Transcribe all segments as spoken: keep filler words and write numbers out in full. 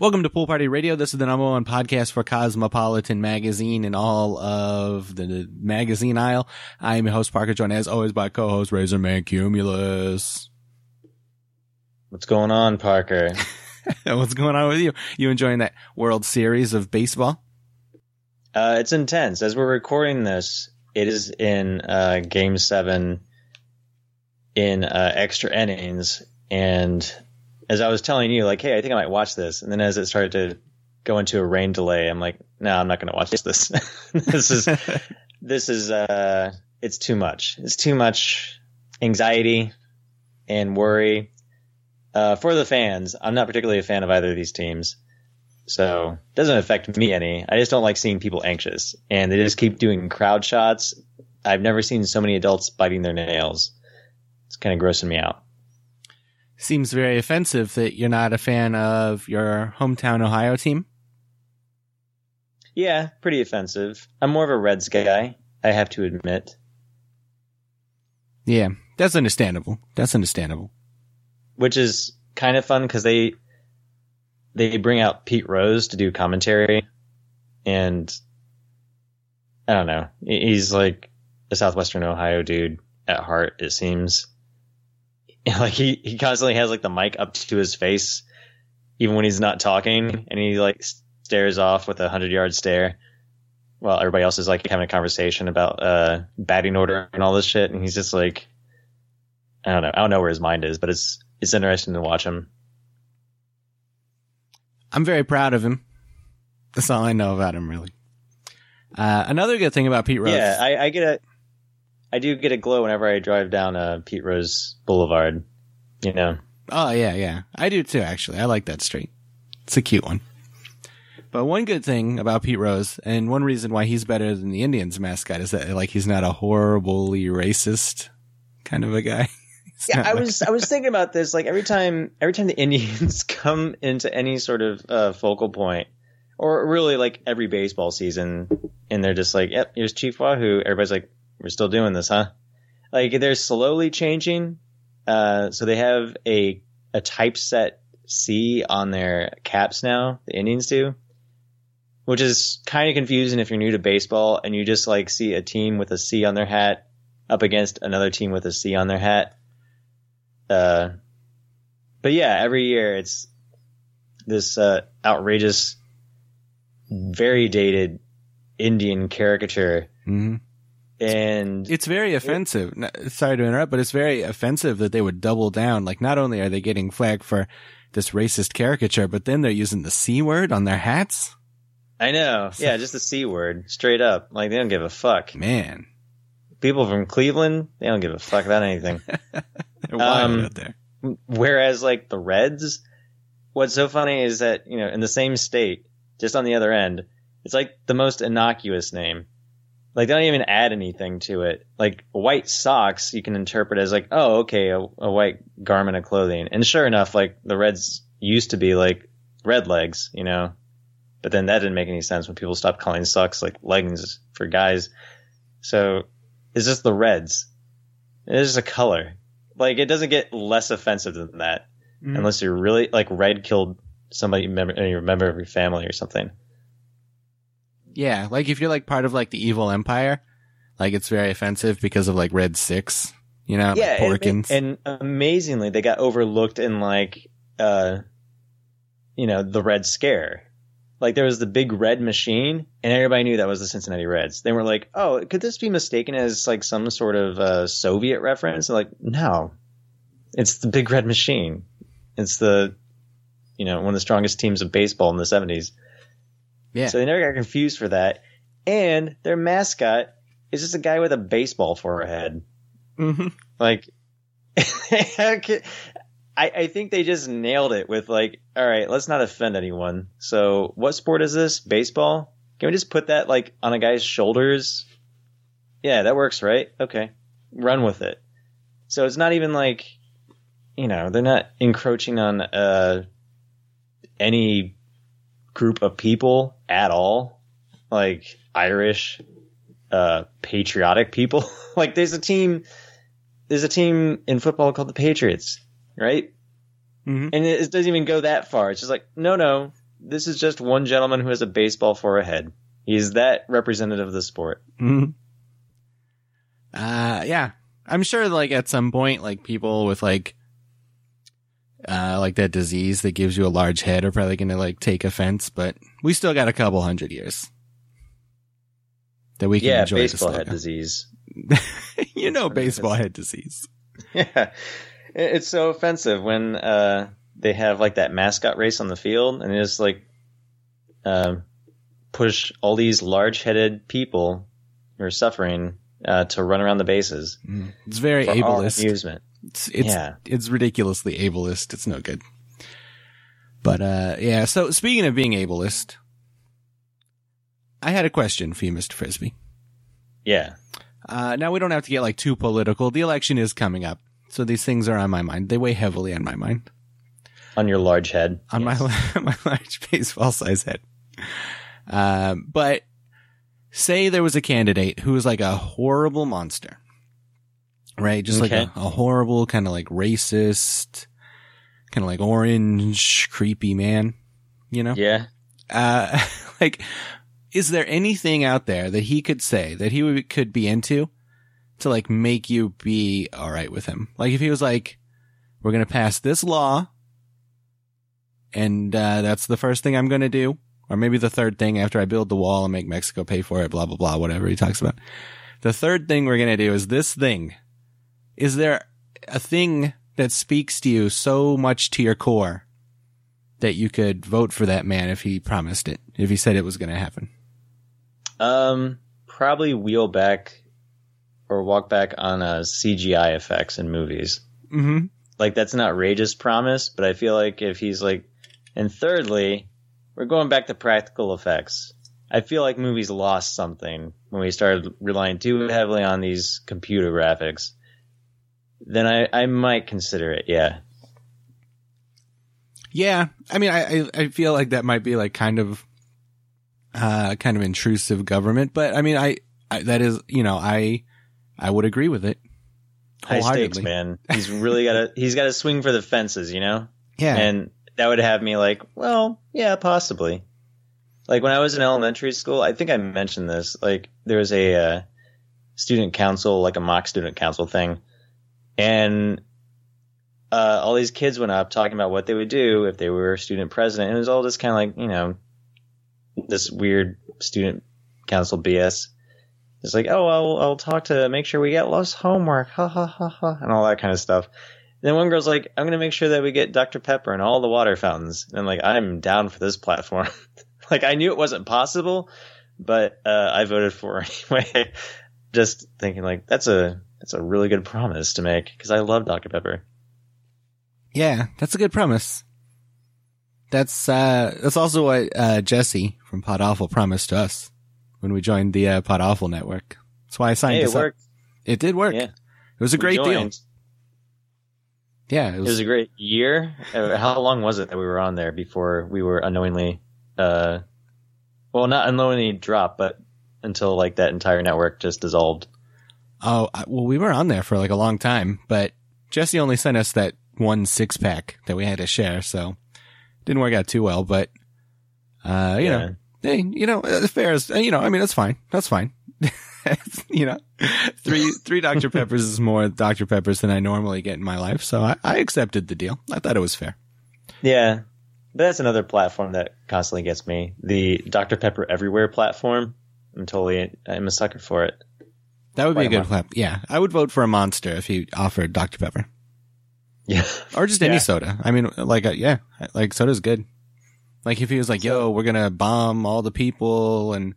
Welcome to Pool Party Radio. This is the number one podcast for Cosmopolitan Magazine and all of the magazine aisle. I am your host, Parker, joined as always by co-host Razor Man Cumulus. What's going on, Parker? What's going on with you? You enjoying that World Series of baseball? Uh, it's intense. As we're recording this, it is in uh, Game seven in uh, extra innings. And as I was telling you, like, hey, I think I might watch this. And then as it started to go into a rain delay, I'm like, no, I'm not going to watch this. This is, this is, uh, it's too much. It's too much anxiety and worry. Uh, for the fans, I'm not particularly a fan of either of these teams. So it doesn't affect me any. I just don't like seeing people anxious. And they just keep doing crowd shots. I've never seen so many adults biting their nails. It's kind of grossing me out. Seems very offensive that you're not a fan of your hometown Ohio team. Yeah, pretty offensive. I'm more of a Reds guy, I have to admit. Yeah, that's understandable. That's understandable. Which is kind of fun because they... They bring out Pete Rose to do commentary, and I don't know. He's like a Southwestern Ohio dude at heart, it seems. Like he, he constantly has like the mic up to his face, even when he's not talking, and he like stares off with a hundred yard stare while everybody else is like having a conversation about uh, batting order and all this shit. And he's just like, I don't know. I don't know where his mind is, but it's it's interesting to watch him. I'm very proud of him. That's all I know about him, really. Uh, another good thing about Pete Rose. Yeah, I, I get a, I do get a glow whenever I drive down uh, Pete Rose Boulevard. You know. Oh yeah, yeah, I do too. Actually, I like that street. It's a cute one. But one good thing about Pete Rose, and one reason why he's better than the Indians mascot, is that like he's not a horribly racist kind of a guy. Yeah, I was I was thinking about this. Like every time, every time the Indians come into any sort of uh, focal point, or really like every baseball season, and they're just like, "Yep, here's Chief Wahoo." Everybody's like, "We're still doing this, huh?" Like they're slowly changing. Uh, so they have a a typeset C on their caps now. The Indians do, which is kind of confusing if you're new to baseball and you just like see a team with a C on their hat up against another team with a C on their hat. Uh, but yeah, every year it's this uh, outrageous, very dated Indian caricature. Mm-hmm. And it's very offensive. It, Sorry to interrupt, but it's very offensive that they would double down. Like, not only are they getting flagged for this racist caricature, but then they're using the C word on their hats. I know. Yeah, just the C word. Straight up. Like, they don't give a fuck. Man. People from Cleveland, they don't give a fuck about anything. Um, out there. Whereas like the Reds, what's so funny is that, you know, in the same state, just on the other end, it's like the most innocuous name. Like they don't even add anything to it. Like white socks, you can interpret as like, oh, okay, a, a white garment of clothing. And sure enough, like the Reds used to be like red legs, you know, but then that didn't make any sense when people stopped calling socks like leggings for guys. So it's just the Reds. It's just a color. Like, it doesn't get less offensive than that, mm. unless you're really, like, Red killed somebody you remember, you remember every family or something. Yeah, like, if you're, like, part of, like, the evil empire, like, it's very offensive because of, like, Red six, you know, yeah, like Porkins. And, and amazingly, they got overlooked in, like, uh, you know, the Red Scare. Like, there was the big red machine, and everybody knew that was the Cincinnati Reds. They were like, oh, could this be mistaken as, like, some sort of uh, Soviet reference? And like, no. It's the big red machine. It's the, you know, one of the strongest teams of baseball in the seventies. Yeah. So they never got confused for that. And their mascot is just a guy with a baseball for a head. Mm-hmm. Like, I, I think they just nailed it with, like, all right, let's not offend anyone. So what sport is this? Baseball? Can we just put that, like, on a guy's shoulders? Yeah, that works, right? Okay. Run with it. So it's not even, like, you know, they're not encroaching on uh, any group of people at all. Like, Irish, uh, patriotic people. Like, there's a team, there's a team in football called the Patriots. Right? Mm-hmm. And it doesn't even go that far. It's just like, no, no, this is just one gentleman who has a baseball for a head. He's that representative of the sport. Mm-hmm. Uh, yeah. I'm sure, like, at some point, like, people with, like, uh, like that disease that gives you a large head are probably going to, like, take offense, but we still got a couple hundred years that we can yeah, enjoy. Yeah, baseball head disease. You know, baseball head disease. Yeah. It's so offensive when uh, they have, like, that mascot race on the field and they just, like, uh, push all these large-headed people who are suffering uh, to run around the bases. Mm. It's very for ableist. Amusement. It's, it's, yeah. It's ridiculously ableist. It's no good. But, uh, yeah, so speaking of being ableist, I had a question for you, Mister Frisbee. Yeah. Uh, now, we don't have to get, like, too political. The election is coming up. So these things are on my mind. They weigh heavily on my mind. On your large head. On yes. my my large baseball size head. Um, but say there was a candidate who was like a horrible monster, right? Just okay. like a, a horrible kind of like racist, kind of like orange, creepy man, you know? Yeah. Uh, like, is there anything out there that he could say that he would, could be into? To like make you be all right with him. Like if he was like, we're going to pass this law and uh that's the first thing I'm going to do. Or maybe the third thing after I build the wall and make Mexico pay for it, blah, blah, blah, whatever he talks about. The third thing we're going to do is this thing. Is there a thing that speaks to you so much to your core that you could vote for that man if he promised it, if he said it was going to happen? Um, probably wheel back. Or walk back on uh, C G I effects in movies. Mm-hmm. Like, that's an outrageous promise, but I feel like if he's like... And thirdly, we're going back to practical effects. I feel like movies lost something when we started relying too heavily on these computer graphics. Then I, I might consider it, yeah. Yeah. I mean, I, I feel like that might be like kind of... Uh, kind of intrusive government, but I mean, I, I that is, you know, I... I would agree with it. High stakes, man. He's really got to. He's got to swing for the fences, you know. Yeah. And that would have me like, well, yeah, possibly. Like when I was in elementary school, I think I mentioned this. Like there was a uh, student council, like a mock student council thing, and uh, all these kids went up talking about what they would do if they were student president, and it was all just kind of like, you know, this weird student council B S. It's like, oh, I'll, I'll talk to make sure we get lost homework, ha, ha, ha, ha, and all that kind of stuff. And then one girl's like, I'm going to make sure that we get Doctor Pepper and all the water fountains. And I'm like, I'm down for this platform. Like, I knew it wasn't possible, but uh, I voted for it anyway. Just thinking, like, that's a that's a really good promise to make because I love Doctor Pepper. Yeah, that's a good promise. That's, uh, that's also what uh, Jesse from Podawful promised to us. When we joined the uh, Podawful network, that's why I signed hey, it this worked. Up. It did work. Yeah. It was a we great joined. Deal. Yeah, it was, it was a great year. How long was it that we were on there before we were unknowingly, uh, well, not unknowingly dropped, but until like that entire network just dissolved? Oh, I, well, we were on there for like a long time, but Jesse only sent us that one six pack that we had to share, so it didn't work out too well. But uh, you yeah. know. Hey, you know, fair as, you know, I mean, that's fine. That's fine. You know, three, three Doctor Peppers is more Doctor Peppers than I normally get in my life. So I, I accepted the deal. I thought it was fair. Yeah. But that's another platform that constantly gets me. The Doctor Pepper Everywhere platform. I'm totally, I'm a sucker for it. That would be Why a good platform. Yeah. I would vote for a monster if he offered Doctor Pepper. Yeah. Or just any yeah. soda. I mean, like, a, yeah, like soda's good. Like, if he was like, yo, we're going to bomb all the people and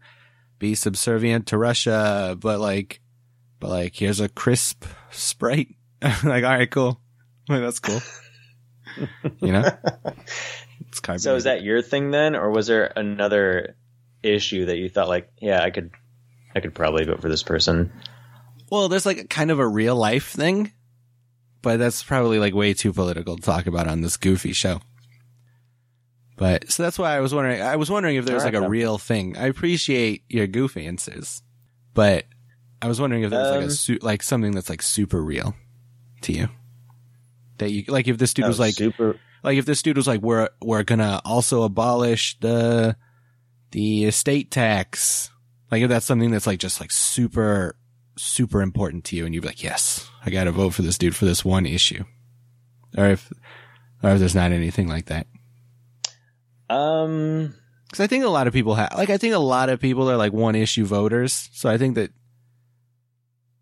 be subservient to Russia, but like, but like, here's a crisp Sprite. Like, all right, cool. Like, that's cool. You know? It's kind of so is that your thing then? Or was there another issue that you thought like, yeah, I could, I could probably vote for this person? Well, there's like a kind of a real life thing, but that's probably like way too political to talk about on this goofy show. But so that's why I was wondering. I was wondering if there was like a real thing. I appreciate your goofy answers, but I was wondering if there was like a su- like something that's like super real to you that you like. If this dude was like, Like, if this dude was like, we're we're gonna also abolish the the estate tax, like if that's something that's like just like super super important to you, and you'd be like, yes, I gotta vote for this dude for this one issue, or if or if there's not anything like that. Um, because I think a lot of people have, like, I think a lot of people are like one issue voters, so I think that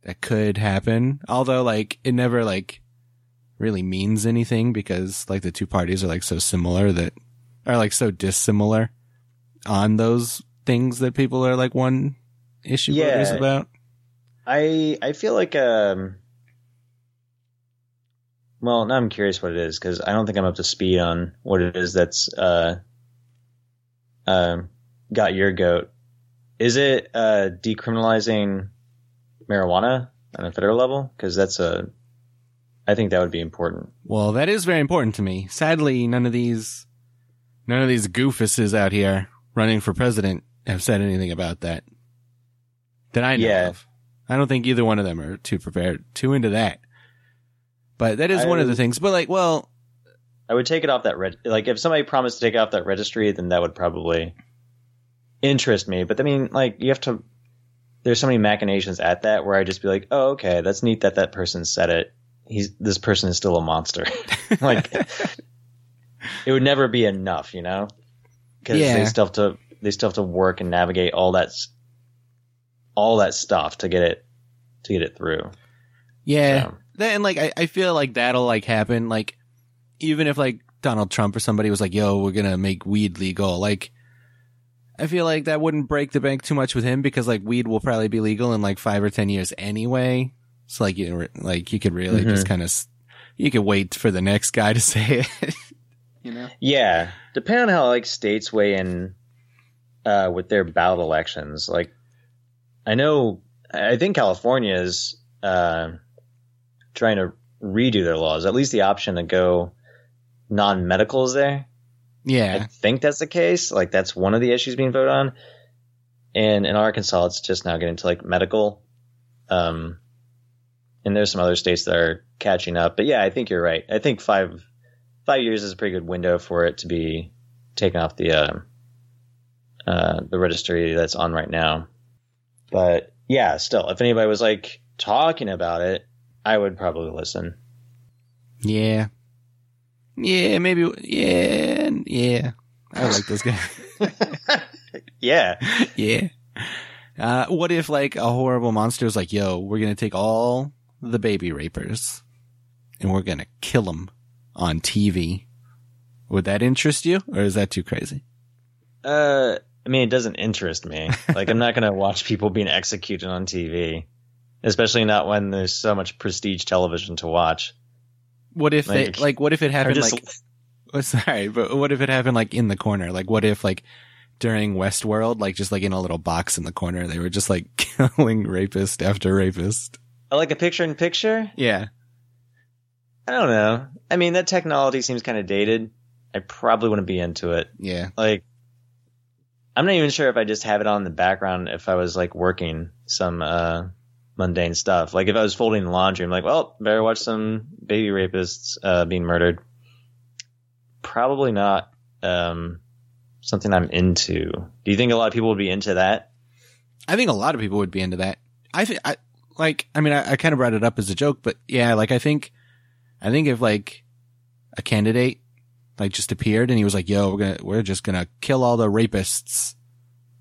that could happen. Although, like, it never like really means anything because like the two parties are like so similar that are like so dissimilar on those things that people are like one issue yeah, voters about. I I feel like um well, now I'm curious what it is because I don't think I'm up to speed on what it is that's uh um uh, got your goat. Is it uh decriminalizing marijuana on a federal level? Because that's a I think that would be important. Well, that is very important to me. Sadly, none of these none of these goofuses out here running for president have said anything about that that I know yeah. of. I don't think either one of them are too prepared, too into that. But that is I, one of the things. But like, well, I would take it off that reg- like if somebody promised to take off that registry, then that would probably interest me. But I mean, like you have to. There's so many machinations at that where I just be like, oh, okay, that's neat that that person said it. He's this person is still a monster. Like it would never be enough, you know. Because yeah. they still have to, they still have to work and navigate all that, all that stuff to get it, to get it through. Yeah, so. that, and like I, I feel like that'll like happen. Like even if like Donald Trump or somebody was like, "Yo, we're gonna make weed legal," like I feel like that wouldn't break the bank too much with him because like weed will probably be legal in like five or ten years anyway. So like you like you could really mm-hmm. just kind of you could wait for the next guy to say it. You know? Yeah, depending on how like states weigh in uh, with their ballot elections. Like, I know, I think California is uh, trying to redo their laws. At least the option to go non-medical is there. Yeah, I think that's the case. Like, that's one of the issues being voted on. And in Arkansas, it's just now getting to like medical. Um, and there's some other states that are catching up. But yeah, I think you're right. I think five. Five years is a pretty good window for it to be taken off the uh, uh, the registry that's on right now. But yeah, still, if anybody was like talking about it, I would probably listen. Yeah, yeah, maybe, yeah, yeah. I like this guy. yeah, yeah. Uh, what if like a horrible monster is like, "Yo, we're gonna take all the baby rapers and we're gonna kill them." On T V, would that interest you, or is that too crazy? Uh, I mean, it doesn't interest me. Like, I'm not gonna watch people being executed on T V, especially not when there's so much prestige television to watch. What if like, they like? What if it happened? Just, like, oh, sorry, but what if it happened like in the corner? Like, what if like during Westworld, like just like in a little box in the corner, they were just like killing rapist after rapist. I like a picture in picture. Yeah. I don't know. I mean, that technology seems kind of dated. I probably wouldn't be into it. Yeah. Like, I'm not even sure if I just have it on in the background if I was, like, working some uh, mundane stuff. Like, if I was folding laundry, I'm like, well, better watch some baby rapists uh, being murdered. Probably not um, something I'm into. Do you think a lot of people would be into that? I think a lot of people would be into that. I think, I, like, I mean, I, I kind of brought it up as a joke, but yeah, like, I think... I think if like a candidate like just appeared and he was like, "Yo, we're gonna, we're just gonna kill all the rapists,"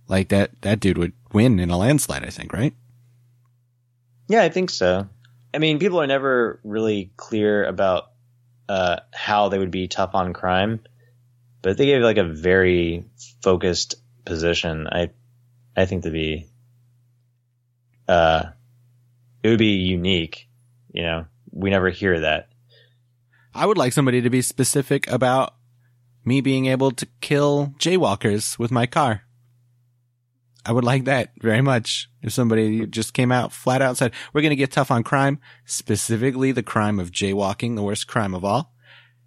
like that, that dude would win in a landslide. I think, right? Yeah, I think so. I mean, people are never really clear about uh, how they would be tough on crime, but if they gave like a very focused position, I, I think that'd be, uh, it would be unique. You know, we never hear that. I would like somebody to be specific about me being able to kill jaywalkers with my car. I would like that very much. If somebody just came out flat out said, we're going to get tough on crime, specifically the crime of jaywalking, the worst crime of all.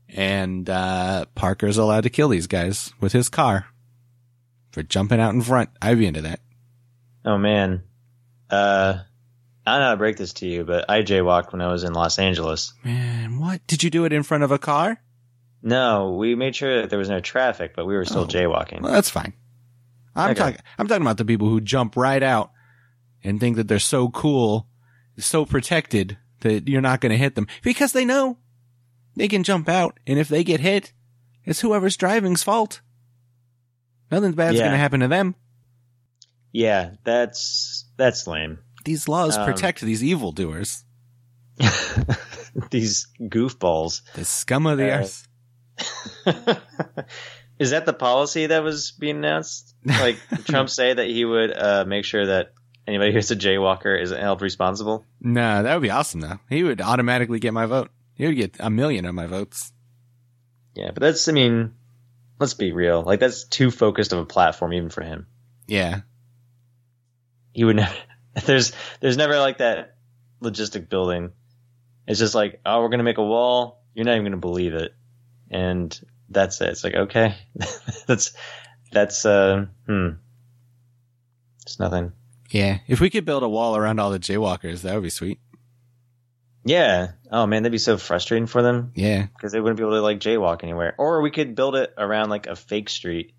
And uh Parker's allowed to kill these guys with his car for jumping out in front. I'd be into that. Oh, man. Uh I don't know how to break this to you, but I jaywalked when I was in Los Angeles. Man, what? Did you do it in front of a car? No, we made sure that there was no traffic, but we were still oh, jaywalking. Well, that's fine. I'm okay. talking. I'm talking about the people who jump right out and think that they're so cool, so protected that you're not going to hit them because they know they can jump out, and if they get hit, it's whoever's driving's fault. Nothing bad's yeah. going to happen to them. Yeah, that's that's lame. These laws um, protect these evildoers. These goofballs. The scum of the uh, earth. Is that the policy that was being announced? Like, Trump say that he would uh, make sure that anybody who's a jaywalker is held responsible? No, that would be awesome, though. He would automatically get my vote. He would get a million of my votes. Yeah, but that's, I mean, let's be real. Like, that's too focused of a platform even for him. Yeah. He would never... There's, there's never, like, that logistic building. It's just like, oh, we're going to make a wall. You're not even going to believe it. And that's it. It's like, okay, that's, that's, uh, hmm. It's nothing. Yeah. If we could build a wall around all the jaywalkers, that would be sweet. Yeah. Oh man, that'd be so frustrating for them. Yeah. Because they wouldn't be able to like jaywalk anywhere. Or we could build it around like a fake street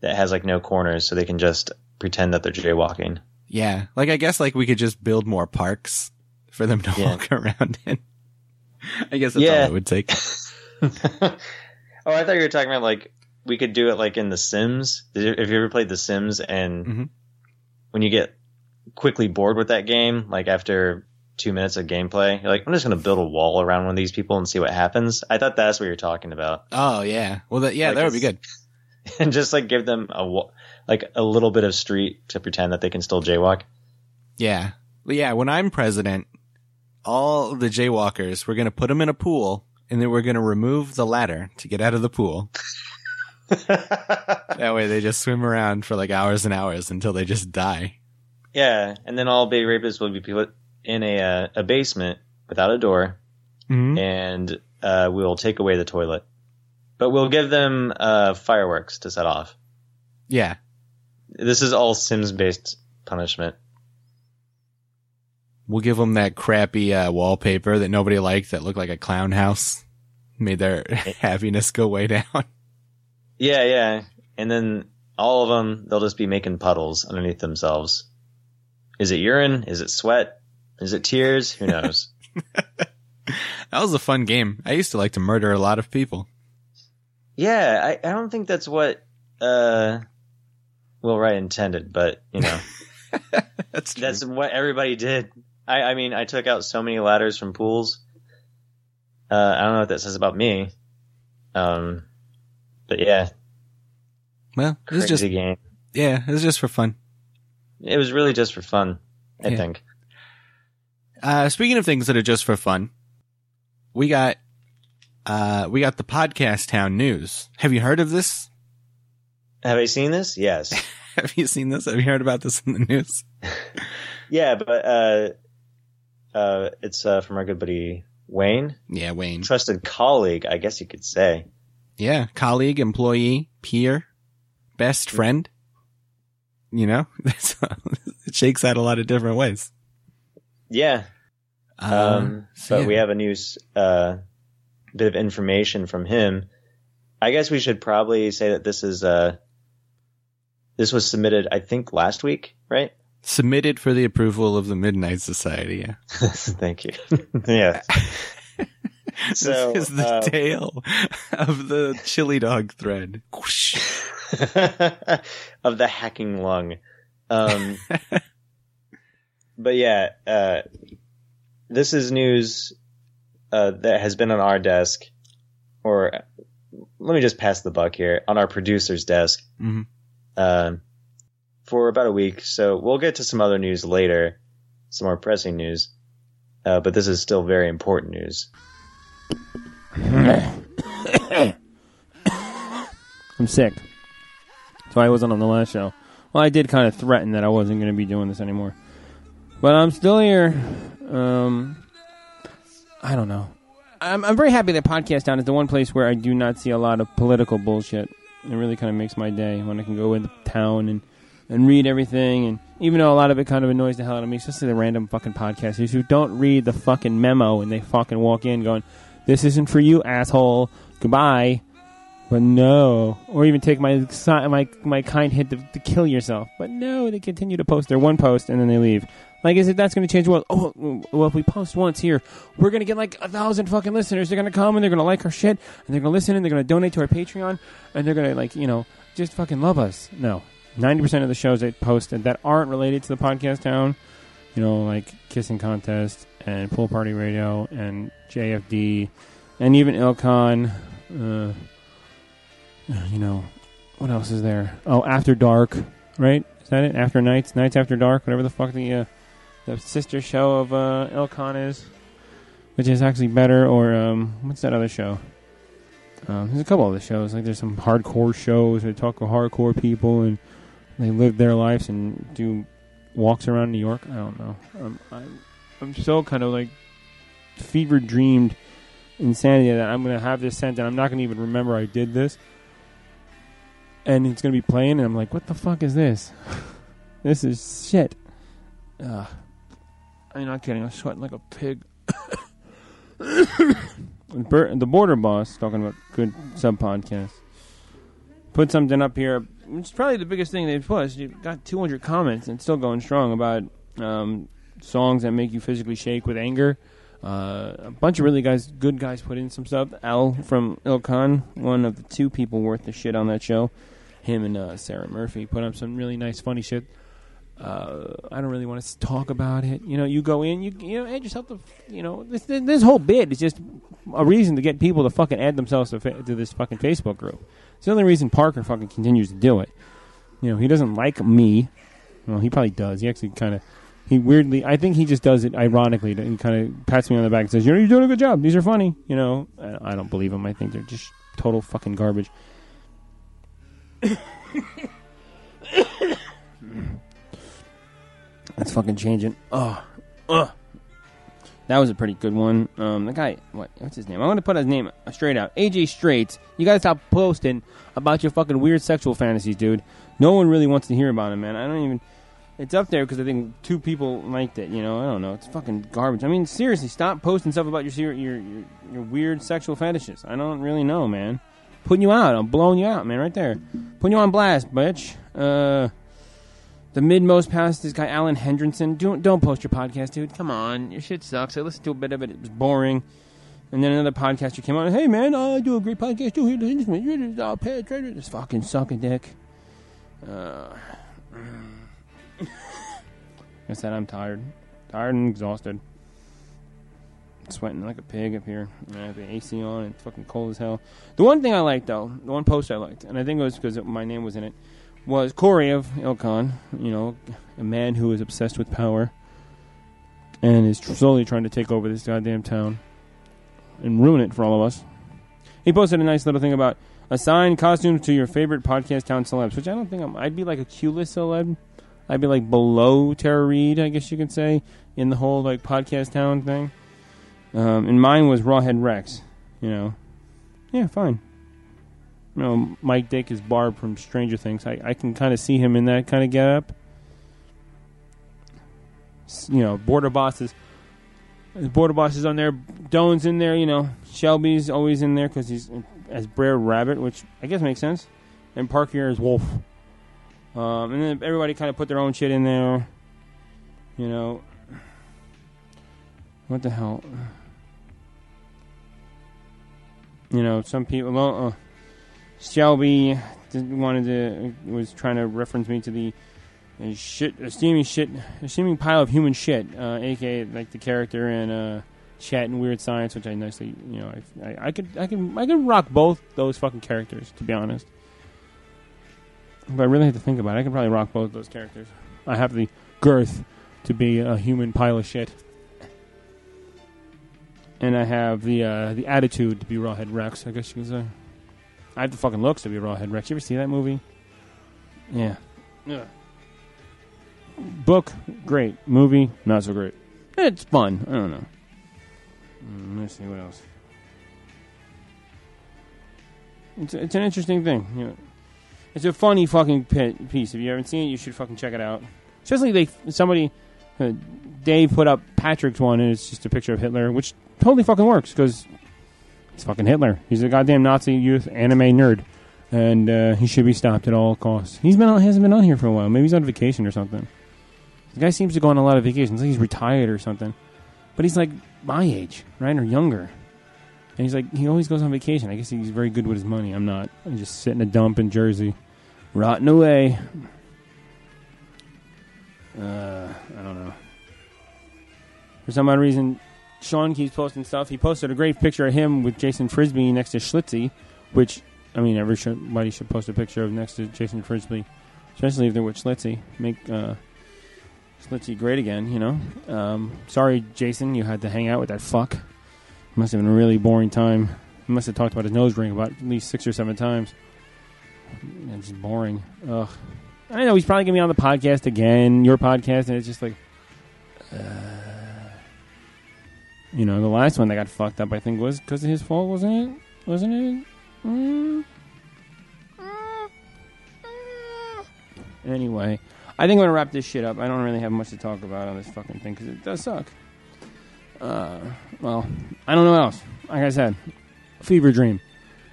that has like no corners so they can just pretend that they're jaywalking. Yeah. Like, I guess like we could just build more parks for them to yeah. walk around in. I guess that's yeah. all it would take. Oh, I thought you were talking about like we could do it like in The Sims. If you ever played The Sims, and mm-hmm. when you get quickly bored with that game, like after two minutes of gameplay, you're like, I'm just going to build a wall around one of these people and see what happens. I thought that's what you're talking about. Oh yeah, well that, yeah, like, that would be good. And just like give them a like a little bit of street to pretend that they can still jaywalk. Yeah, yeah. When I'm president, all the jaywalkers, we're going to put them in a pool. And then we're going to remove the ladder to get out of the pool. That way they just swim around for like hours and hours until they just die. Yeah. And then all baby rapists will be put in a uh, a basement without a door. Mm-hmm. And uh, we'll take away the toilet. But we'll give them uh, fireworks to set off. Yeah. This is all Sims-based punishment. We'll give them that crappy uh, wallpaper that nobody liked that looked like a clown house. Made their happiness go way down. Yeah, yeah. And then all of them, they'll just be making puddles underneath themselves. Is it urine? Is it sweat? Is it tears? Who knows? That was a fun game. I used to like to murder a lot of people. Yeah, I, I don't think that's what uh, Will Wright intended, but, you know. That's true. That's what everybody did. I, I mean, I took out so many ladders from pools. Uh, I don't know what that says about me. Um, but yeah. Well, it was just a game. Yeah, it was just for fun. It was really just for fun, I yeah. think. Uh, speaking of things that are just for fun, we got uh, we got the Podcast Town news. Have you heard of this? Have I seen this? Yes. Have you seen this? Have you heard about this in the news? Yeah, but uh, uh, it's uh, from our good buddy Wayne. Yeah, Wayne. Trusted colleague, I guess you could say. Yeah, colleague, employee, peer, best friend. You know? It shakes out a lot of different ways. Yeah. Um, um, so but yeah. we have a new uh, bit of information from him. I guess we should probably say that this is... Uh, This was submitted, I think, last week, right? Submitted for the approval of the Midnight Society, yeah. Thank you. Yeah. So, this is the uh, tale of the chili dog thread. Of the hacking lung. Um, but yeah, uh, this is news uh, that has been on our desk, or let me just pass the buck here, on our producer's desk. Mm-hmm. Uh, for about a week, so we'll get to some other news later, some more pressing news, uh, but this is still very important news. I'm sick. That's why I wasn't on the last show. Well, I did kind of threaten that I wasn't going to be doing this anymore. But I'm still here. Um, I don't know. I'm, I'm very happy that Podcast Town is the one place where I do not see a lot of political bullshit. It really kind of makes my day when I can go into town and, and read everything. And even though a lot of it kind of annoys the hell out of me, especially the random fucking podcasters who don't read the fucking memo and they fucking walk in going, this isn't for you, asshole. goodbye, but no. Or even take my my my kind hint to, to kill yourself. But no, they continue to post their one post, and then they leave. Like, is it that's going to change the world? Oh, well, if we post once here, we're going to get like a thousand fucking listeners. They're going to come, and they're going to like our shit, and they're going to listen, and they're going to donate to our Patreon, and they're going to, like, you know, just fucking love us. No. ninety percent of the shows they posted that aren't related to the Podcast Town, you know, like Kissing Contest and Pool Party Radio and J F D and even El Con. Uh, you know, what else is there? Oh, After Dark, right? Is that it? After Nights, Nights After Dark, whatever the fuck the uh, the sister show of uh, El Con is, which is actually better. Or um, what's that other show? Um, there's a couple of the shows. Like, there's some hardcore shows that talk to hardcore people, and they live their lives and do walks around New York. I don't know. Um, I'm, I'm so kind of like fever dreamed insanity that I'm going to have this sent, and I'm not going to even remember I did this. And it's going to be playing, and I'm like, what the fuck is this? This is shit. Ugh. I'm not kidding. I'm sweating like a pig. Bert, the Border Boss, talking about good sub-podcasts, put something up here. It's probably the biggest thing they've pushed. You've got two hundred comments and it's still going strong about um, songs that make you physically shake with anger. Uh, a bunch of really guys, good guys put in some stuff. Al from El Con, one of the two people worth the shit on that show. Him and uh, Sarah Murphy put up some really nice, funny shit. Uh, I don't really want to talk about it. You know, you go in, you you know, add yourself to, you know, this this whole bit is just a reason to get people to fucking add themselves to, fa- to this fucking Facebook group. It's the only reason Parker fucking continues to do it. You know, he doesn't like me. Well, he probably does. He actually kind of, he weirdly, I think he just does it ironically. He kind of pats me on the back and says, you know, you're doing a good job. These are funny. You know, I, I don't believe him. I think they're just total fucking garbage. That's fucking changing. Oh, uh. That was a pretty good one. Um, the guy, what? What's his name? I'm gonna put his name straight out. A J Straits. You gotta stop posting about your fucking weird sexual fantasies, dude. No one really wants to hear about it, man. I don't even. It's up there because I think two people liked it. You know, I don't know. It's fucking garbage. I mean, seriously, stop posting stuff about your your your, your weird sexual fetishes. I don't really know, man. Putting you out. I'm blowing you out, man. Right there. Putting you on blast, bitch. Uh. The mid-most past is guy Alan Hendrickson. Don't, don't post your podcast, dude. Come on. Your shit sucks. I listened to a bit of it. It was boring. And then another podcaster came on. And, hey, man, I do a great podcast, too. You're just all paid trader. Just fucking suck a dick. Uh, I said I'm tired. Tired and exhausted. Sweating like a pig up here. I have the A C on. And it's fucking cold as hell. The one thing I liked, though, the one post I liked, and I think it was because my name was in it, was Corey of El Con, you know, a man who is obsessed with power and is tr- slowly trying to take over this goddamn town and ruin it for all of us. He posted a nice little thing about assign costumes to your favorite Podcast Town celebs, which I don't think I'm... I'd be like a Q-list celeb. I'd be like below Tara Reid, I guess you could say, in the whole, like, Podcast Town thing. Um, and mine was Rawhead Rex, you know. Yeah, fine. You know, Mike Dick is Barb from Stranger Things. I, I can kind of see him in that kind of getup. You know, Border Boss is... Border Boss is on there. Doan's in there, you know. Shelby's always in there because he's as Brer Rabbit, which I guess makes sense. And Parker is Wolf. Um, and then everybody kind of put their own shit in there. You know. What the hell? You know, some people... Uh, Shelby wanted to was trying to reference me to the uh, shit, a steaming shit, a steaming pile of human shit, uh, aka like the character in uh, Chat and Weird Science, which I nicely, you know, I, I, I could, I can, I could rock both those fucking characters, to be honest. But I really have to think about it. I could probably rock both those characters. I have the girth to be a human pile of shit, and I have the uh, the attitude to be Rawhead Rex, I guess you could say. I have the fucking looks to be Rawhead Rex. You ever see that movie? Yeah. Ugh. Book, great. Movie, not so great. It's fun. I don't know. Mm, let's see what else. It's it's an interesting thing. You know, it's a funny fucking pit piece. If you haven't seen it, you should fucking check it out. Especially they somebody uh, Dave put up Patrick's one, and it's just a picture of Hitler, which totally fucking works because It's fucking Hitler. He's a goddamn Nazi youth anime nerd. And uh, he should be stopped at all costs. He's been on, hasn't been on here for a while. Maybe he's on vacation or something. The guy seems to go on a lot of vacations. Like he's retired or something. But he's like my age, right? Or younger. And he's like, he always goes on vacation. I guess he's very good with his money. I'm not. I just sit in a dump in Jersey. Rotting away. Uh, I don't know. For some odd reason, Sean keeps posting stuff. He posted a great picture of him with Jason Frisbee next to Schlitzie, which... I mean, everybody should post a picture of next to Jason Frisbee, especially if they're with Schlitzie. Make uh, Schlitzie great again, you know? Um, sorry, Jason, you had to hang out with that fuck. Must have been a really boring time. He must have talked about his nose ring about at least six or seven times. It's just boring. Ugh. I know, he's probably going to be on the podcast again, your podcast, and it's just like... Uh, you know, the last one that got fucked up, I think, was because of his fault, wasn't it? Wasn't it? Mm. Mm. Mm. Anyway, I think I'm going to wrap this shit up. I don't really have much to talk about on this fucking thing because it does suck. Uh, well, I don't know what else. Like I said, fever dream.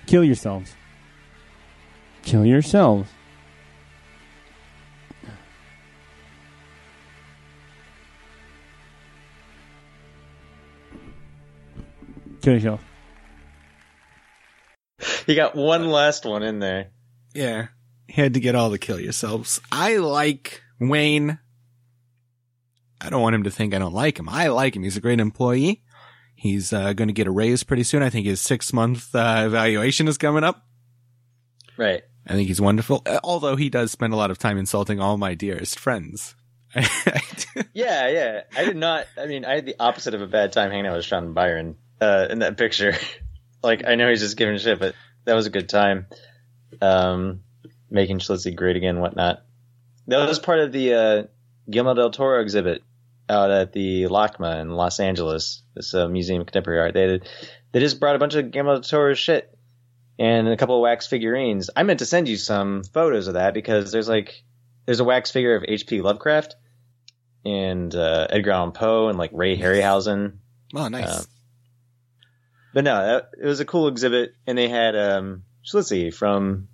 Kill yourselves. Kill yourselves. Kill yourself. He got one last one in there. Yeah. He had to get all the kill yourselves. I like Wayne. I don't want him to think I don't like him. I like him. He's a great employee. He's uh, going to get a raise pretty soon. I think his six-month uh, evaluation is coming up. Right. I think he's wonderful. Although he does spend a lot of time insulting all my dearest friends. yeah, yeah. I did not. I mean, I had the opposite of a bad time hanging out with Sean Byron uh, in that picture. Like, I know he's just giving shit, but that was a good time. Um, making Schlitzie great again and whatnot. That was part of the uh, Guillermo del Toro exhibit out at the LACMA in Los Angeles. This uh, Museum of Contemporary Art. They did, they just brought a bunch of Guillermo del Toro shit and a couple of wax figurines. I meant to send you some photos of that because there's, like, there's a wax figure of H P Lovecraft and uh, Edgar Allan Poe and, like, Ray Harryhausen. Oh, nice. Uh, But no, it was a cool exhibit, and they had um, Schlitzie from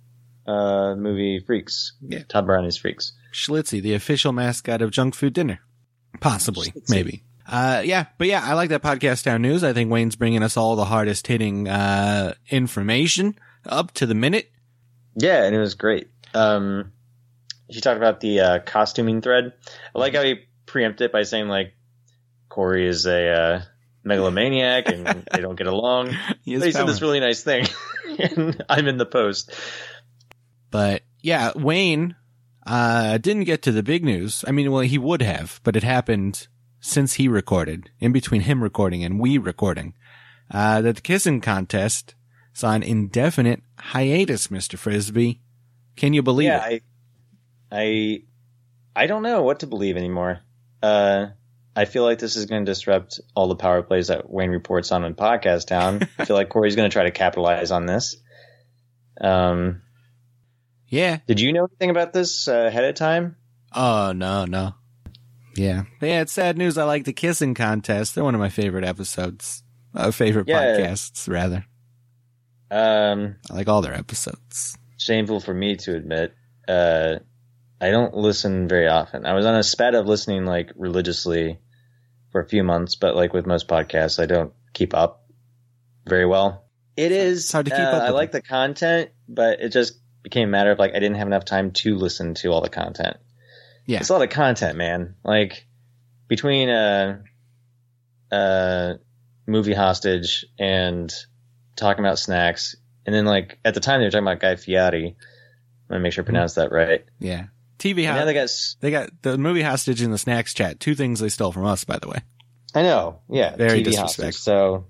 uh, the movie Freaks, yeah. Todd Brownie's Freaks. Schlitzie, the official mascot of Junk Food Dinner. Possibly, Schlitzie. Maybe. Uh, yeah, but yeah, I like that Podcast Town News. I think Wayne's bringing us all the hardest-hitting uh, information up to the minute. Yeah, and it was great. Um, she talked about the uh, costuming thread. I like how he preempted it by saying, like, Corey is a... Uh, megalomaniac and they don't get along. He, he said this really nice thing. And I'm in the post. But yeah, Wayne uh didn't get to the big news. I mean, well, he would have, but it happened since he recorded, in between him recording and we recording, uh that the Kissing Contest saw an indefinite hiatus, Mister Frisbee. Can you believe yeah, it? I, I I don't know what to believe anymore. Uh I feel like this is going to disrupt all the power plays that Wayne reports on in Podcast Town. I feel like Corey's going to try to capitalize on this. Um, yeah. Did you know anything about this uh, ahead of time? Oh, no, no. Yeah. Yeah, it's sad news. I like the Kissing Contest. They're one of my favorite episodes. Uh, favorite yeah. podcasts, rather. Um, I like all their episodes. Shameful for me to admit. Uh, I don't listen very often. I was on a spat of listening, like, religiously for a few months, but like with most podcasts, I don't keep up very well. It is it's hard to keep uh, up. I like it. The content, but it just became a matter of like I didn't have enough time to listen to all the content. Yeah, it's a lot of content, man. Like between a uh, uh, movie hostage and talking about snacks, and then like at the time they were talking about Guy Fieri. I'm gonna make sure I pronounce mm. that right. Yeah, T V. Ho- now they got s- they got the movie hostage and the snacks chat. Two things they stole from us, by the way. I know. Yeah. Very disrespectful. So,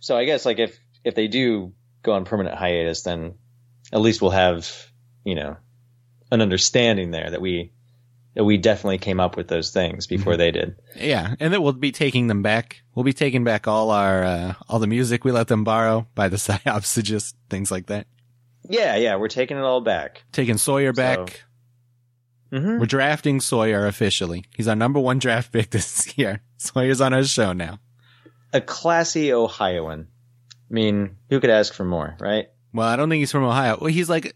so I guess like if, if they do go on permanent hiatus, then at least we'll have, you know, an understanding there that we, that we definitely came up with those things before mm-hmm. they did. Yeah. And that we'll be taking them back. We'll be taking back all our, uh, all the music we let them borrow by the psyopsogist, things like that. Yeah. Yeah. We're taking it all back. Taking Sawyer back. So, mm-hmm. We're drafting Sawyer officially. He's our number one draft pick this year. Sawyer's on our show now. A classy Ohioan. I mean, who could ask for more, right? Well, I don't think he's from Ohio. Well, he's like,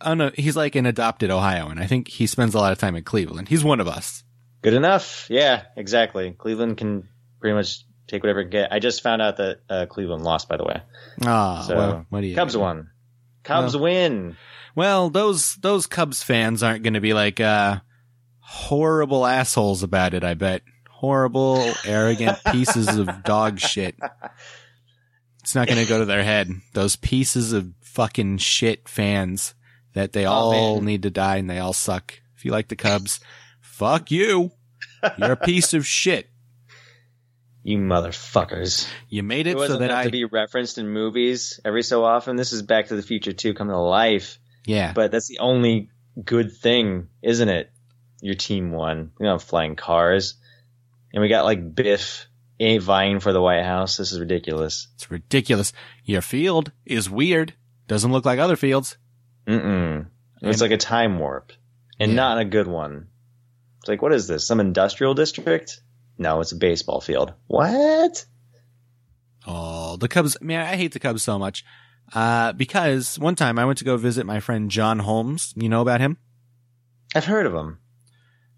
I don't know, he's like an adopted Ohioan. I think he spends a lot of time in Cleveland. He's one of us. Good enough. Yeah, exactly. Cleveland can pretty much take whatever it can get. I just found out that uh, Cleveland lost, by the way. Ah, so, well, what do you Cubs mean? won. Cubs well, win. Well, those those Cubs fans aren't going to be like uh, horrible assholes about it, I bet. Horrible, arrogant pieces of dog shit. It's not going to go to their head. Those pieces of fucking shit fans that they oh, all man. need to die and they all suck. If you like the Cubs, fuck you. You're a piece of shit. You motherfuckers. You made it, it wasn't so that I... to be referenced in movies every so often. This is Back to the Future two coming to life. Yeah. But that's the only good thing, isn't it? Your team won. We don't have flying cars. And we got like Biff vying for the White House. This is ridiculous. It's ridiculous. Your field is weird. Doesn't look like other fields. Mm-mm. It's and, like a time warp. And yeah. not a good one. It's like, what is this? Some industrial district? No, it's a baseball field. What? Oh, the Cubs. Man, I hate the Cubs so much. Uh, because one time I went to go visit my friend John Holmes. You know about him? I've heard of him.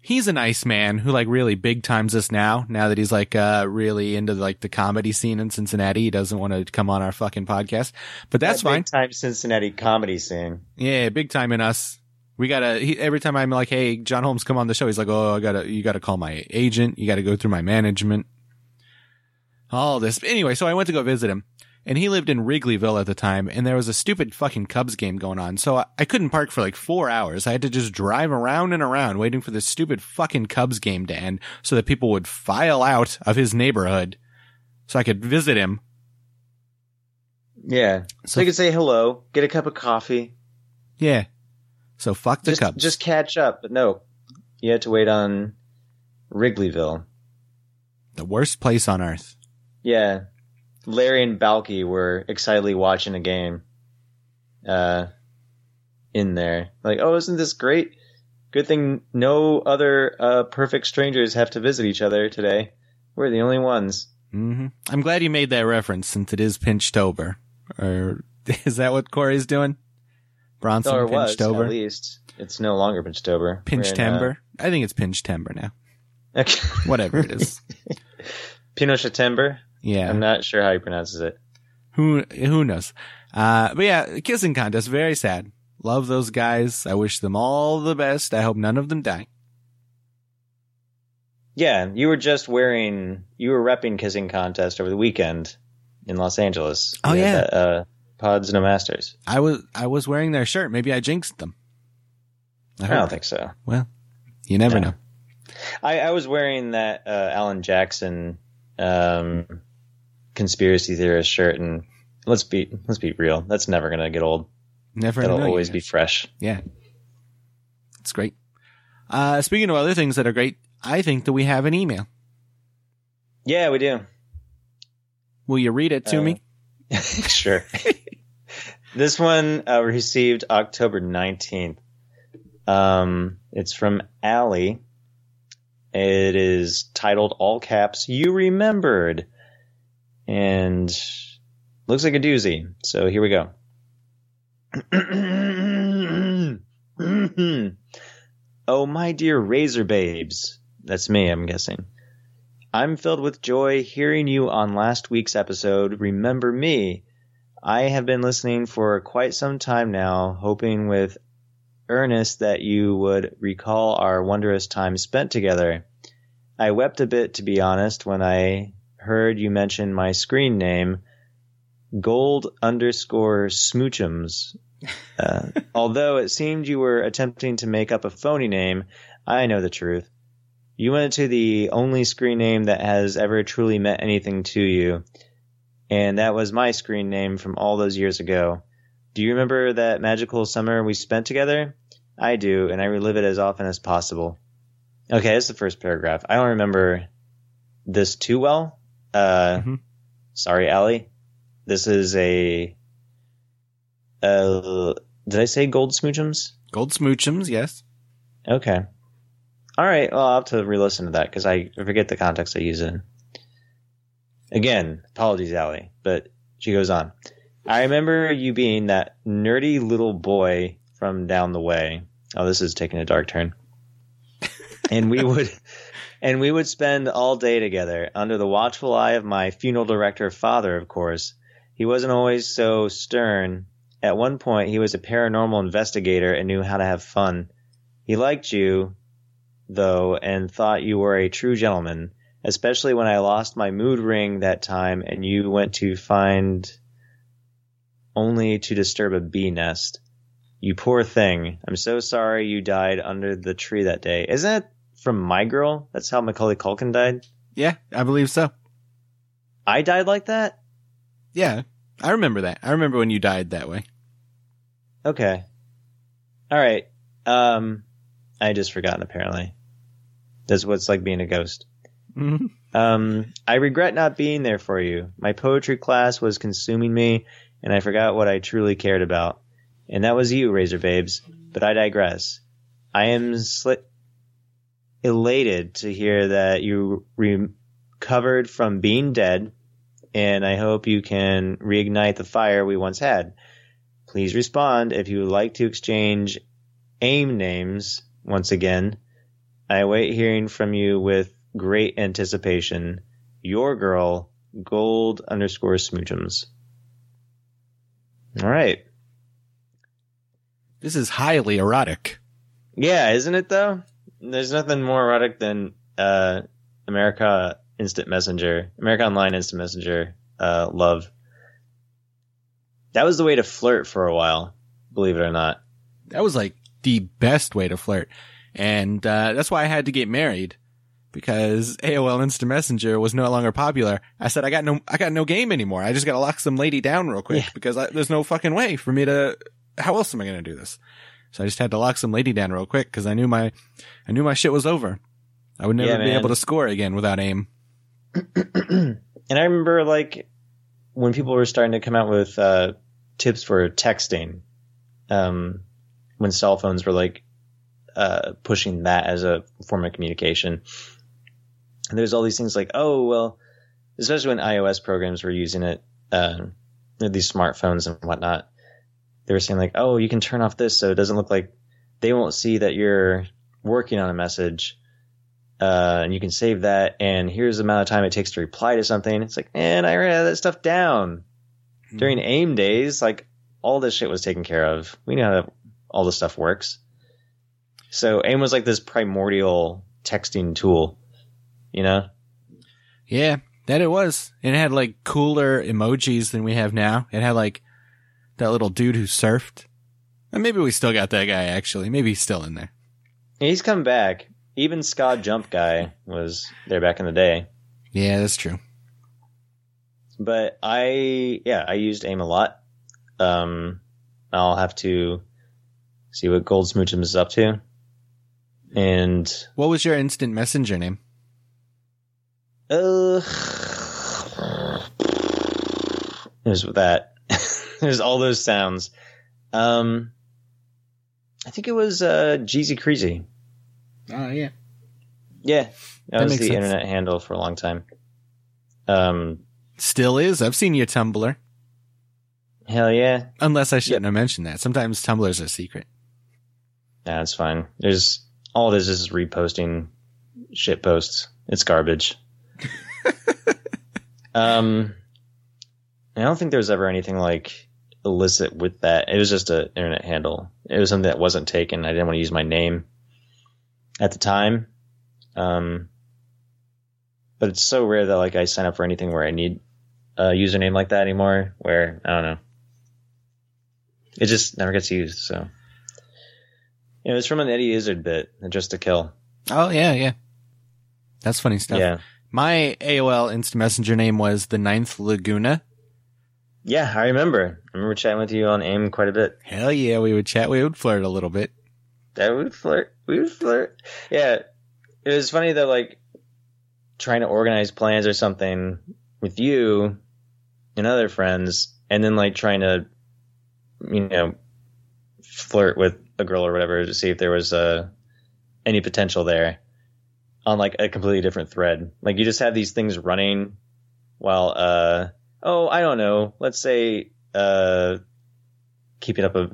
He's a nice man who like really big times us now. Now that he's like uh really into like the comedy scene in Cincinnati. He doesn't want to come on our fucking podcast. But that's that fine. Big time Cincinnati comedy scene. Yeah, big time in us. We gotta, he, every time I'm like, hey, John Holmes, come on the show. He's like, oh, I gotta, you gotta call my agent. You gotta go through my management. All this. But anyway, so I went to go visit him and he lived in Wrigleyville at the time and there was a stupid fucking Cubs game going on. So I, I couldn't park for like four hours. I had to just drive around and around waiting for this stupid fucking Cubs game to end so that people would file out of his neighborhood so I could visit him. Yeah. So I could say hello, get a cup of coffee. Yeah. So fuck the just, Cubs. Just catch up. But no, you had to wait on Wrigleyville. The worst place on earth. Yeah. Larry and Balky were excitedly watching a game uh, in there. Like, oh, isn't this great? Good thing no other uh, perfect strangers have to visit each other today. We're the only ones. Mm-hmm. I'm glad you made that reference since it is Pinchtober. Or is that what Corey's doing? Bronson or pinched was, over. At least it's no longer pinched over. Pinched timber. Uh, I think it's pinched timber now. Okay. Whatever it is. Pinochet timber. Yeah. I'm not sure how he pronounces it. Who who knows? Uh, but yeah, Kissing Contest. Very sad. Love those guys. I wish them all the best. I hope none of them die. Yeah, you were just wearing. You were repping Kissing Contest over the weekend in Los Angeles. Oh yeah. That, uh, Pods No Masters. I was I was wearing their shirt. Maybe I jinxed them. I, I don't think so. Well, you never no. know. I, I was wearing that uh, Alan Jackson um, conspiracy theorist shirt, and let's be let's be real. That's never gonna get old. Never. That'll always be fresh. Yeah, it's great. Uh, speaking of other things that are great, I think that we have an email. Yeah, we do. Will you read it to uh, me? Sure. This one uh, received October nineteenth. Um, it's from Allie. It is titled, all caps, You Remembered. And looks like a doozy. So here we go. Oh, my dear Razor Babes. That's me, I'm guessing. I'm filled with joy hearing you on last week's episode, Remember Me. I have been listening for quite some time now, hoping with earnest that you would recall our wondrous time spent together. I wept a bit, to be honest, when I heard you mention my screen name, Gold underscore Smoochums. Uh, although it seemed you were attempting to make up a phony name, I know the truth. You went to the only screen name that has ever truly meant anything to you. And that was my screen name from all those years ago. Do you remember that magical summer we spent together? I do, and I relive it as often as possible. Okay, that's the first paragraph. I don't remember this too well. Uh, mm-hmm. Sorry, Allie. This is a... Uh, did I say Gold Smoochums? Gold Smoochums, yes. Okay. All right, well, I'll have to re-listen to that because I forget the context I use it in. Again, apologies, Allie, but She goes on. I remember you being that nerdy little boy from down the way. Oh, this is taking a dark turn. And we would and we would spend all day together under the watchful eye of my funeral director father, of course. He wasn't always so stern. At one point, he was a paranormal investigator and knew how to have fun. He liked you, though, and thought you were a true gentleman, especially when I lost my mood ring that time and you went to find only to disturb a bee nest. You poor thing. I'm so sorry you died under the tree that day. Isn't that from My Girl? That's how Macaulay Culkin died? Yeah, I believe so. I died like that? Yeah, I remember that. I remember when you died that way. Okay. All right. Um, I just forgotten, apparently. That's what it's like being a ghost. Mm-hmm. Um, I regret not being there for you. My poetry class was consuming me, and I forgot what I truly cared about. And that was you, Razor Babes. But I digress. I am sli- elated to hear that you re- recovered from being dead, and I hope you can reignite the fire we once had. Please respond if you would like to exchange AIM names once again. I await hearing from you with great anticipation. Your girl, Gold underscore Smoochums. All right. This is highly erotic. Yeah, isn't it, though? There's nothing more erotic than uh, America Instant Messenger, America Online Instant Messenger uh, love. That was the way to flirt for a while, believe it or not. That was like the best way to flirt. And uh, that's why I had to get married, because A O L Instant Messenger was no longer popular. I said, I got no I got no game anymore. I just got to lock some lady down real quick, yeah. because I, there's no fucking way for me to – how else am I going to do this? So I just had to lock some lady down real quick because I knew my I knew my shit was over. I would never yeah, be man. able to score again without AIM. And I remember like when people were starting to come out with uh, tips for texting um, – when cell phones were like uh, pushing that as a form of communication. And there's all these things like, oh, well, especially when iOS programs were using it, uh, these smartphones and whatnot, they were saying like, oh, you can turn off this so it doesn't look like they won't see that you're working on a message. Uh, and you can save that. And here's the amount of time it takes to reply to something. It's like, man, I ran that stuff down. Mm-hmm. During AIM days, like all this shit was taken care of. We knew how to all this stuff works. So AIM was like this primordial texting tool, you know? Yeah, that it was. And it had like cooler emojis than we have now. It had like that little dude who surfed. And maybe we still got that guy, actually. Maybe he's still in there. He's come back. Even Ska Jump guy was there back in the day. Yeah, that's true. But I, yeah, I used AIM a lot. Um, I'll have to see what Gold Smoochums is up to. And what was your instant messenger name? Uh, there's that. There's all those sounds. Um, I think it was uh, Jeezy Creasy. Oh yeah, yeah. That, that was the sense. Internet handle for a long time. Um, still is. I've seen your Tumblr. Hell yeah. Unless I shouldn't yep. have mentioned that. Sometimes Tumblr's a secret. Nah, it's fine. There's all this is reposting shit posts. It's garbage. um, I don't think there was ever anything like illicit with that. It was just an internet handle. It was something that wasn't taken. I didn't want to use my name at the time. Um, but it's so rare that like I sign up for anything where I need a username like that anymore. Where I don't know, it just never gets used. So. It was from an Eddie Izzard bit, Just to Kill. Oh, yeah, yeah. That's funny stuff. Yeah. My A O L Instant Messenger name was the Ninth Laguna. Yeah, I remember. I remember chatting with you on AIM quite a bit. Hell yeah, we would chat. We would flirt a little bit. That would flirt. We would flirt. Yeah. It was funny that, like, trying to organize plans or something with you and other friends, and then, like, trying to, you know, flirt with a girl or whatever to see if there was uh, any potential there on like a completely different thread. Like you just have these things running while uh, oh, I don't know, let's say uh, keeping up a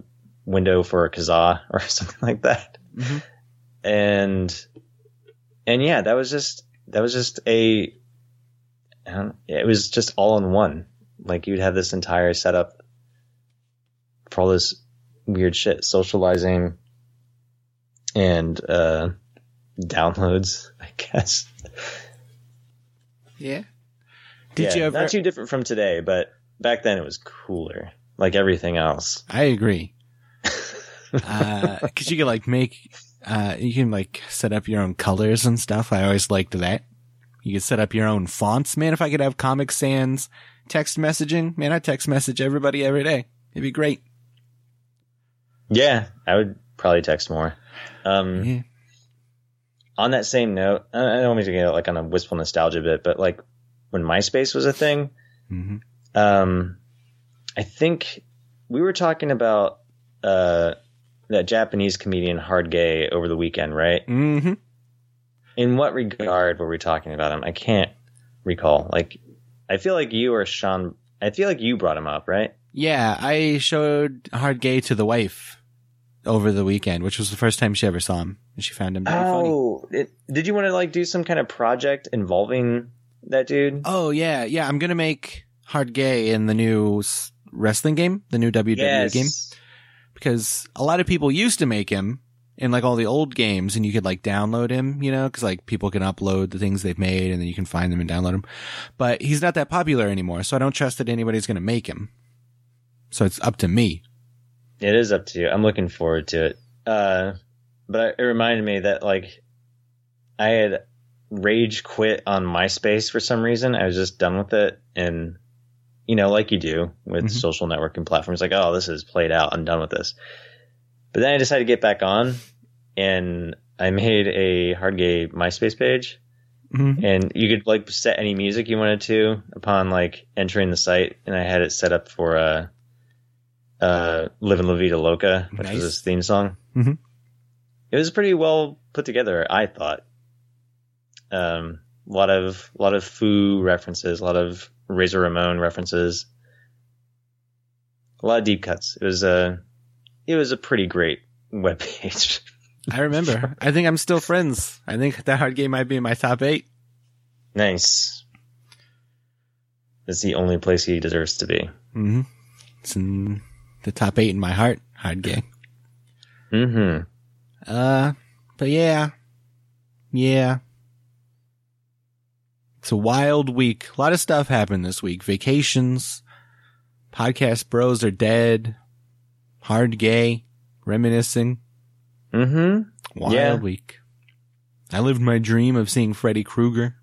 window for a kazaa or something like that. Mm-hmm. And and yeah, that was just that was just a I don't know, it was just all in one. Like you'd have this entire setup for all this weird shit, socializing and uh, downloads, I guess. Yeah. Did yeah, you ever? Not too different from today, but back then it was cooler. Like everything else. I agree. uh, cause you could like make, uh, you can like set up your own colors and stuff. I always liked that. You could set up your own fonts. Man, if I could have Comic Sans text messaging, man, I text message everybody every day. It'd be great. Yeah, I would probably text more. Um, yeah. On that same note, I don't mean to get like on a wistful nostalgia bit, but like when MySpace was a thing, mm-hmm. um, I think we were talking about uh, that Japanese comedian Hard Gay over the weekend, right? Mm-hmm. In what regard were we talking about him? I can't recall. Like, I feel like you or Sean, I feel like you brought him up, right? Yeah, I showed Hard Gay to the wife over the weekend, which was the first time she ever saw him, and she found him very oh, funny. Oh, did you want to like do some kind of project involving that dude? Oh yeah, yeah. I'm gonna make Hard Gay in the new wrestling game, the new W W E yes. game, because a lot of people used to make him. In like all the old games, and you could like download him, you know, because like people can upload the things they've made, and then you can find them and download them. But he's not that popular anymore, so I don't trust that anybody's going to make him. So it's up to me. It is up to you. I'm looking forward to it. Uh, but it reminded me that like I had rage quit on MySpace for some reason. I was just done with it, and you know, like you do with mm-hmm. social networking platforms, like oh, this is played out. I'm done with this. But then I decided to get back on, and I made a Hard Gay MySpace page, mm-hmm. and you could like set any music you wanted to upon like entering the site, and I had it set up for uh, uh, "Livin' La Vida Loca," which nice. was his theme song. Mm-hmm. It was pretty well put together, I thought. Um, a lot of a lot of Foo references, a lot of Razor Ramon references, a lot of deep cuts. It was a uh, It was a pretty great webpage. I remember. I think I'm still friends. I think that Hard game might be in my top eight. Nice. It's the only place he deserves to be. Mm-hmm. It's in the top eight in my heart. Hard game. Mm-hmm. Uh, but yeah. Yeah. It's a wild week. A lot of stuff happened this week. Vacations. Podcast bros are dead. Hard Gay, reminiscing. Mm-hmm. Wild yeah. week. I lived my dream of seeing Freddy Krueger.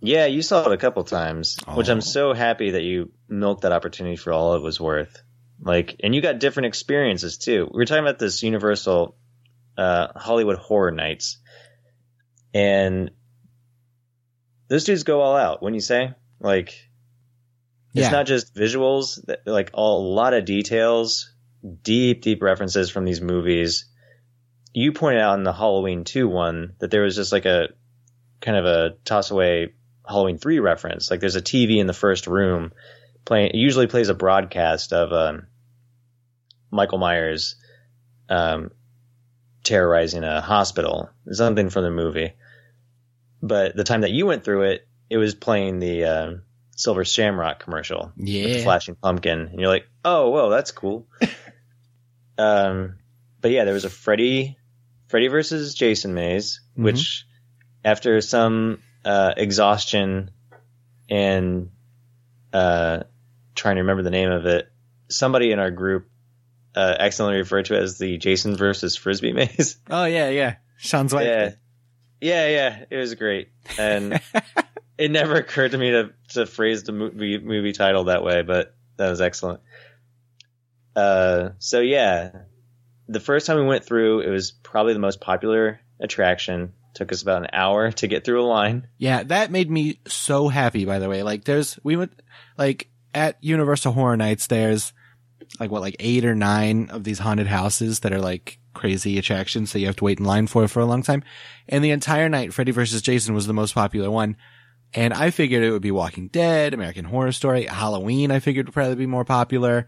Yeah, you saw it a couple times, oh. which I'm so happy that you milked that opportunity for all it was worth. Like, and you got different experiences, too. We were talking about this Universal uh, Hollywood Horror Nights, and those dudes go all out, wouldn't you say? Like, it's yeah. not just visuals, like all, a lot of details. Deep, deep references from these movies. You pointed out in the Halloween two one that there was just like a kind of a toss away Halloween three reference. Like there's a T V in the first room playing, it usually plays a broadcast of um, Michael Myers um, terrorizing a hospital, something from the movie. But the time that you went through it, it was playing the uh, Silver Shamrock commercial. Yeah. With the flashing pumpkin. And you're like, oh, whoa, that's cool. Um, but yeah, there was a Freddy, Freddy versus Jason maze, mm-hmm. which after some, uh, exhaustion and, uh, trying to remember the name of it, somebody in our group, uh, accidentally referred to it as the Jason versus Frisbee maze. Oh yeah. Yeah. Sean's wife. Yeah. Yeah. Yeah. It was great. And it never occurred to me to, to phrase the movie, movie title that way, but that was excellent. Uh, so yeah, the first time we went through, it was probably the most popular attraction. Took us about an hour to get through a line. Yeah, that made me so happy, by the way. Like there's, we went, like at Universal Horror Nights, there's like what, like eight or nine of these haunted houses that are like crazy attractions that you have to wait in line for, for a long time. And the entire night, Freddy versus Jason was the most popular one. And I figured it would be Walking Dead, American Horror Story, Halloween, I figured would probably be more popular.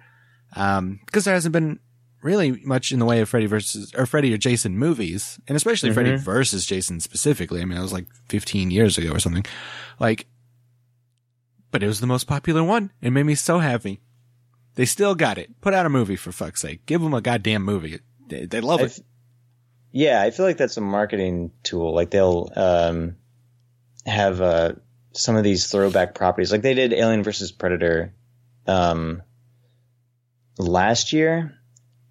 Um, because there hasn't been really much in the way of Freddy versus, or Freddy or Jason movies, and especially mm-hmm. Freddy versus Jason specifically. I mean, it was like fifteen years ago or something. Like, but it was the most popular one. It made me so happy. They still got it. Put out a movie, for fuck's sake. Give them a goddamn movie. They, they love I it. F- yeah, I feel like that's a marketing tool. Like, they'll um, have uh, some of these throwback properties. Like, they did Alien versus Predator um, last year,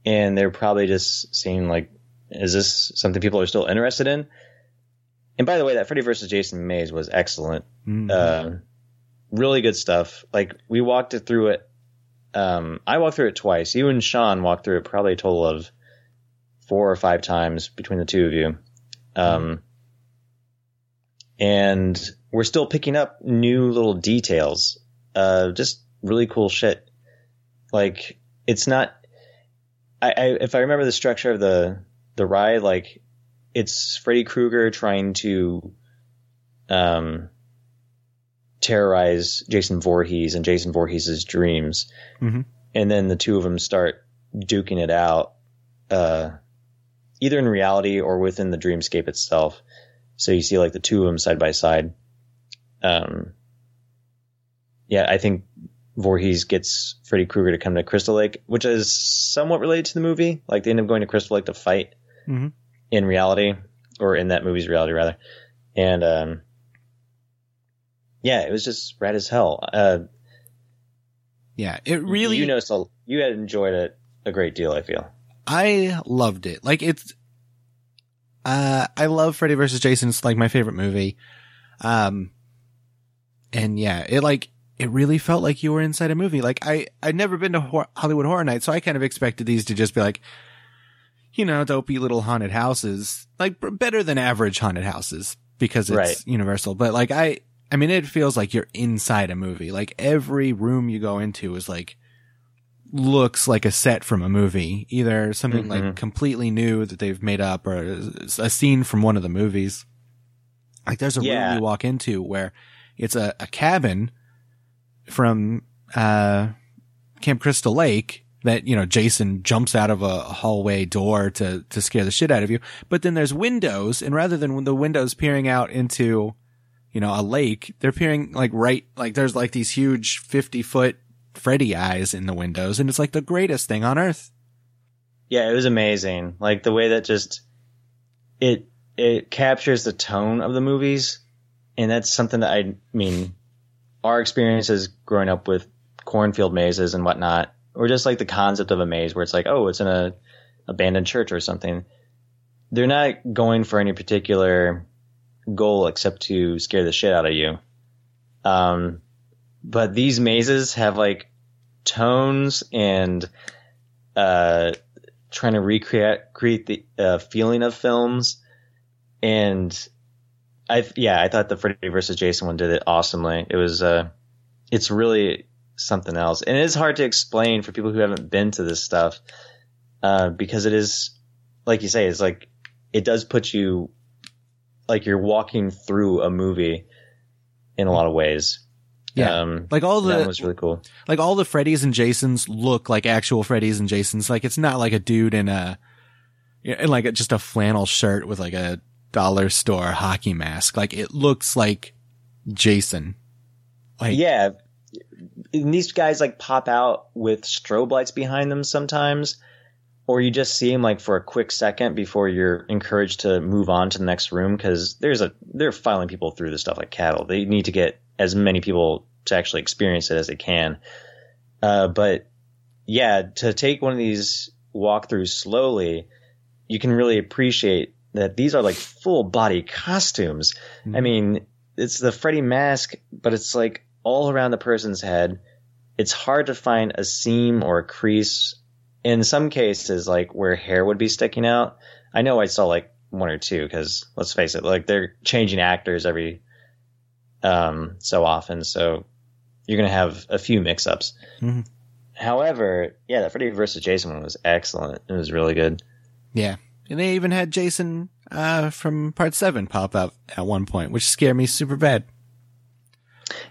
and they're probably just seeing, like, is this something people are still interested in? And by the way, that Freddy versus Jason Maze was excellent. Mm-hmm. Uh, really good stuff. Like, we walked it through it. Um, I walked through it twice. You and Sean walked through it probably a total of four or five times between the two of you. Um, and we're still picking up new little details. Uh, just really cool shit. Like, it's not, I, I, if I remember the structure of the, the ride, like, it's Freddy Krueger trying to, um, terrorize Jason Voorhees and Jason Voorhees' dreams. Mm-hmm. And then the two of them start duking it out, uh, either in reality or within the dreamscape itself. So you see, like, the two of them side by side. Um, yeah, I think Voorhees gets Freddy Krueger to come to Crystal Lake, which is somewhat related to the movie. Like, they end up going to Crystal Lake to fight mm-hmm. in reality, or in that movie's reality, rather. And, um, yeah, it was just rad as hell. Uh, yeah, it really... You know, so you had enjoyed it a great deal, I feel. I loved it. Like, it's... Uh, I love Freddy versus. Jason. It's, like, my favorite movie. Um, and, yeah, it, like... It really felt like you were inside a movie. Like, I, I'd never been to Hor- Hollywood Horror Nights, so I kind of expected these to just be, like, you know, dopey little haunted houses. Like, better than average haunted houses, because it's right. Universal. But, like, I... I mean, it feels like you're inside a movie. Like, every room you go into is like, looks like a set from a movie, either something mm-hmm. like completely new that they've made up, or a scene from one of the movies. Like, there's a yeah. room you walk into where it's a, a cabin from, uh, Camp Crystal Lake that, you know, Jason jumps out of a hallway door to, to scare the shit out of you. But then there's windows, and rather than the windows peering out into, you know, a lake, they're peering, like, right, like, there's, like, these huge fifty-foot Freddy eyes in the windows, and it's, like, the greatest thing on earth. Yeah, it was amazing. Like, the way that just, it it captures the tone of the movies, and that's something that, I mean, our experiences growing up with cornfield mazes and whatnot, or just, like, the concept of a maze where it's like, oh, it's in a abandoned church or something. They're not going for any particular goal except to scare the shit out of you. Um, but these mazes have, like, tones and uh, trying to recreate create the uh, feeling of films. And I, yeah, I thought the Freddy versus Jason one did it awesomely. It was, uh, it's really something else. And it is hard to explain for people who haven't been to this stuff, uh, because it is, like you say, it's like, it does put you, like, you're walking through a movie in a lot of ways. Yeah. Um, like, all the, that was really cool. Like, all the Freddys and Jasons look like actual Freddys and Jasons. Like, it's not like a dude in a, in like a, just a flannel shirt with, like, a dollar store hockey mask. Like, it looks like Jason. Like, yeah. And these guys, like, pop out with strobe lights behind them sometimes. Or you just see him, like, for a quick second before you're encouraged to move on to the next room, because there's a they're filing people through this stuff like cattle. They need to get as many people to actually experience it as they can. Uh, but yeah, to take one of these walkthroughs slowly, you can really appreciate that these are, like, full body costumes. Mm-hmm. I mean, it's the Freddy mask, but it's, like, all around the person's head. It's hard to find a seam or a crease. In some cases, like, where hair would be sticking out. I know I saw, like, one or two, because let's face it, like, they're changing actors every um, so often, so you're going to have a few mix-ups. Mm-hmm. However, yeah, that Freddy versus. Jason one was excellent. It was really good. Yeah, and they even had Jason uh, from Part seven pop up at one point, which scared me super bad.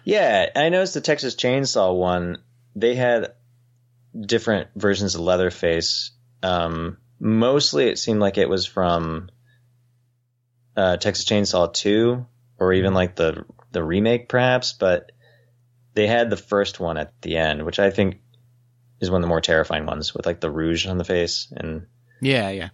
Yeah, I noticed the Texas Chainsaw one. They had different versions of Leatherface. Um, mostly it seemed like it was from uh, Texas Chainsaw two or even like the the remake perhaps, but they had the first one at the end, which I think is one of the more terrifying ones with like the rouge on the face and yeah, yeah.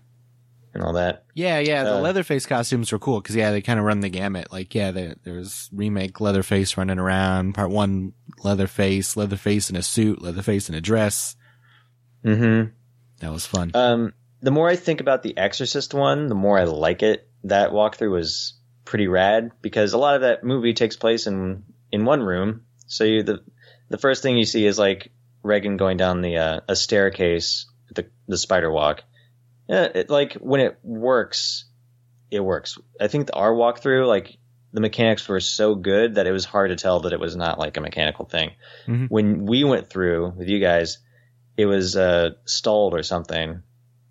And all that. Yeah, yeah. The uh, Leatherface costumes were cool because, yeah, they kind of run the gamut. Like, yeah, they, there's remake Leatherface running around. Part one, Leatherface, Leatherface in a suit, Leatherface in a dress. Mm-hmm. That was fun. Um, the more I think about the Exorcist one, the more I like it. That walkthrough was pretty rad because a lot of that movie takes place in in one room. So you, the the first thing you see is like Regan going down the uh, a staircase, the the spider walk. Yeah, it, like when it works, it works. I think the, our walkthrough, like the mechanics were so good that it was hard to tell that it was not like a mechanical thing. Mm-hmm. When we went through with you guys, it was uh, stalled or something.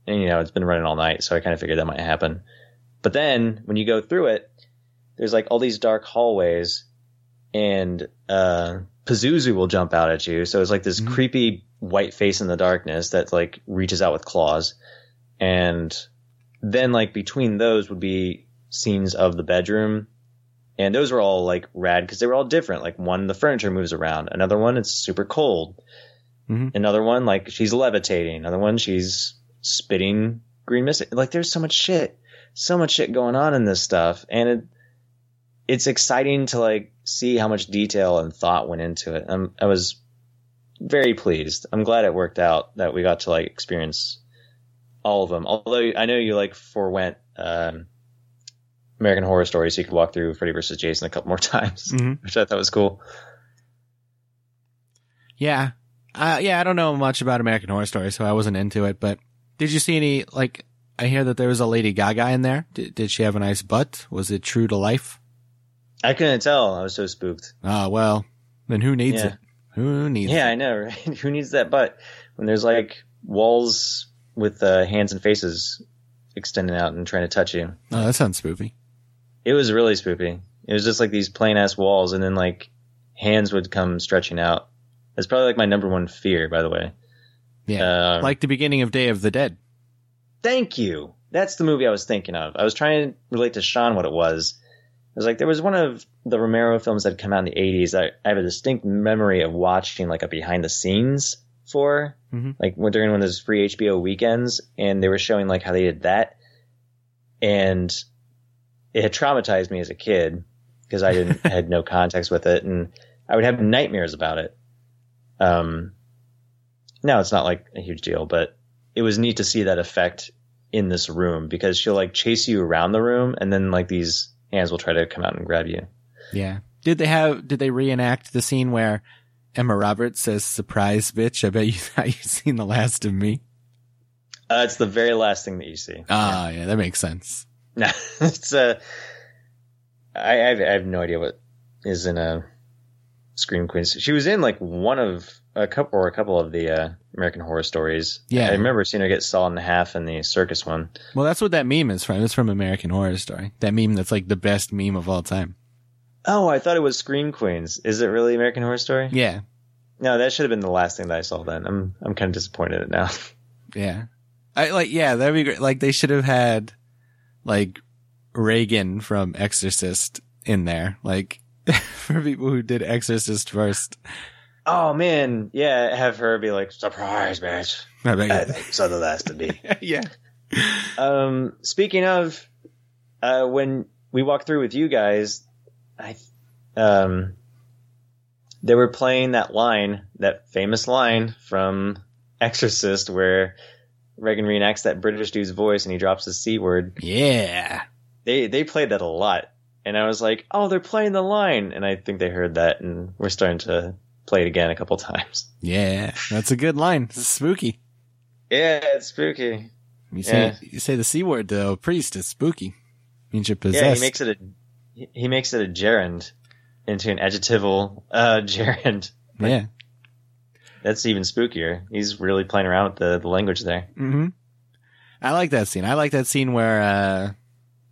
And, you know, it's been running all night, so I kind of figured that might happen. But then when you go through it, there's like all these dark hallways and uh, Pazuzu will jump out at you. So it's like this mm-hmm. creepy white face in the darkness that like reaches out with claws. And then like between those would be scenes of the bedroom. And those were all like rad because they were all different. Like one, the furniture moves around. Another one, it's super cold. Mm-hmm. Another one, like she's levitating. Another one, she's spitting green mist. Like there's so much shit, so much shit going on in this stuff. And it, it's exciting to like see how much detail and thought went into it. I'm, I was very pleased. I'm glad it worked out that we got to like experience all of them. Although I know you like forwent um, American Horror Story, so you could walk through Freddy versus. Jason a couple more times, mm-hmm. which I thought was cool. Yeah, uh, yeah. I don't know much about American Horror Story, so I wasn't into it. But did you see any? Like, I hear that there was a Lady Gaga in there. Did, did she have a nice butt? Was it true to life? I couldn't tell. I was so spooked. Ah, well, then who needs yeah. it? Who needs? Yeah, it? I know. Right? Who needs that butt when there's like walls with uh, hands and faces extending out and trying to touch you. Oh, that sounds spoopy. It was really spoopy. It was just like these plain ass walls and then like hands would come stretching out. That's probably like my number one fear, by the way. Yeah. Uh, like the beginning of Day of the Dead. Thank you. That's the movie I was thinking of. I was trying to relate to Sean what it was. It was like there was one of the Romero films that had come out in the eighties that I have a distinct memory of watching like a behind the scenes for mm-hmm. like during one of those free H B O weekends, and they were showing like how they did that, and it had traumatized me as a kid because I didn't had no context with it, and I would have nightmares about it. Um, now it's not like a huge deal, but it was neat to see that effect in this room because she'll like chase you around the room, and then like these hands will try to come out and grab you. Yeah. Did they have? Did they reenact the scene where Emma Roberts says, "Surprise, bitch! I bet you thought you'd seen the last of me." Uh, it's the very last thing that you see. Ah, yeah, yeah that makes sense. No, it's uh, I, I, have, I have no idea what is in a Scream Queen. She was in like one of a couple or a couple of the uh, American Horror Stories. Yeah, I remember seeing her get sawed in half in the circus one. Well, that's what that meme is from. It's from American Horror Story. That meme that's like the best meme of all time. Oh, I thought it was Scream Queens. Is it really American Horror Story? Yeah. No, that should have been the last thing that I saw then. I'm I'm kind of disappointed at now. Yeah. I like yeah, that'd be great. Like they should have had like Reagan from Exorcist in there. Like for people who did Exorcist first. Oh man, yeah, have her be like surprise, bitch. I think so the last to be. Yeah. Um speaking of uh when we walked through with you guys, I, um, they were playing that line, that famous line from Exorcist where Regan reenacts that British dude's voice and he drops the C word. Yeah. They, they played that a lot. And I was like, oh, they're playing the line. And I think they heard that and we're starting to play it again a couple times. Yeah. That's a good line. It's spooky. Yeah. It's spooky. You say, yeah. you say the C word to a priest, it's spooky. It means you're possessed. Yeah. He makes it a, He makes it a gerund into an adjectival uh, gerund. Like, yeah. That's even spookier. He's really playing around with the, the language there. Mm-hmm. I like that scene. I like that scene where uh,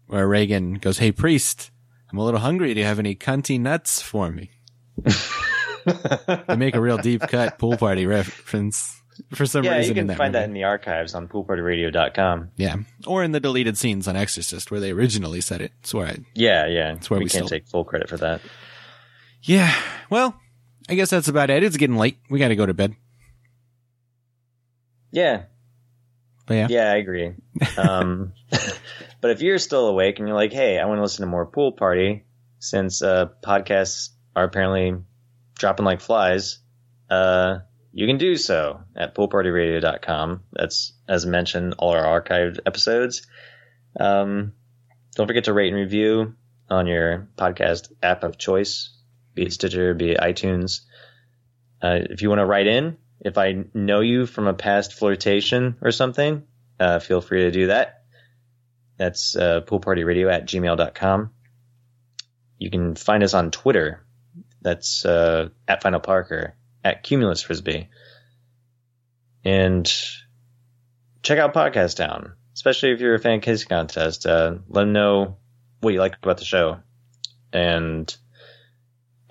where Regan goes, "Hey, priest, I'm a little hungry. Do you have any cunty nuts for me?" They make a real deep cut Pool Party reference for some yeah, reason. Yeah, you can in that find movie. That in the archives on pool party radio dot com. Yeah, or in the deleted scenes on Exorcist where they originally said it. It's where I, yeah, yeah. It's where we, we can't still... take full credit for that. Yeah, well, I guess that's about it. It's getting late. We got to go to bed. Yeah. But yeah. Yeah, I agree. Um, but if you're still awake and you're like, hey, I want to listen to more Pool Party since uh, podcasts are apparently dropping like flies, uh, you can do so at pool party radio dot com. That's, as mentioned, all our archived episodes. Um, don't forget to rate and review on your podcast app of choice, be it Stitcher, be it iTunes. Uh, if you want to write in, if I know you from a past flirtation or something, uh, feel free to do that. That's uh, pool party radio at gmail dot com. You can find us on Twitter. That's uh, at Final Parker, at Cumulus Frisbee. And check out Podcast Town, especially if you're a fan of Kissing Contest. Uh, let them know what you like about the show. And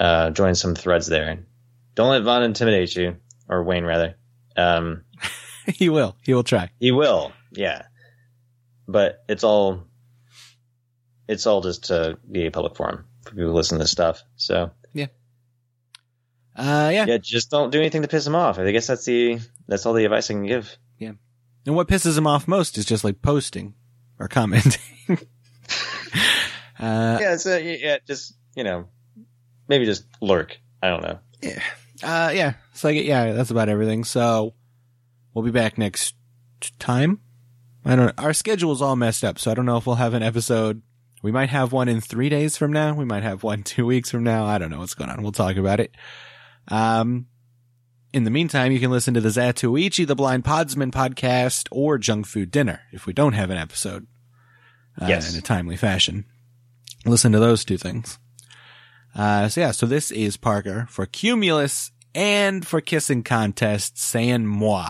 uh, join some threads there. Don't let Vaughn intimidate you. Or Wayne, rather. Um, he will. He will try. He will. Yeah. But it's all, it's all just to be a public forum for people who listen to this stuff. So yeah. Uh, yeah. Yeah. Just don't do anything to piss them off. I guess that's the, that's all the advice I can give. Yeah. And what pisses them off most is just like posting or commenting. uh, yeah. So yeah, just, you know, maybe just lurk. I don't know. Yeah. Uh, yeah, so I get, yeah, that's about everything. So we'll be back next time. I don't know. Our schedule's all messed up, so I don't know if we'll have an episode. We might have one in three days from now. We might have one two weeks from now. I don't know what's going on. We'll talk about it. Um, in the meantime, you can listen to the Zatoichi, the Blind Podsman podcast, or Junk Food Dinner if we don't have an episode uh, yes. in a timely fashion. Listen to those two things. Uh, so yeah, so this is Parker for Cumulus and for Kissing Contest, saying moi.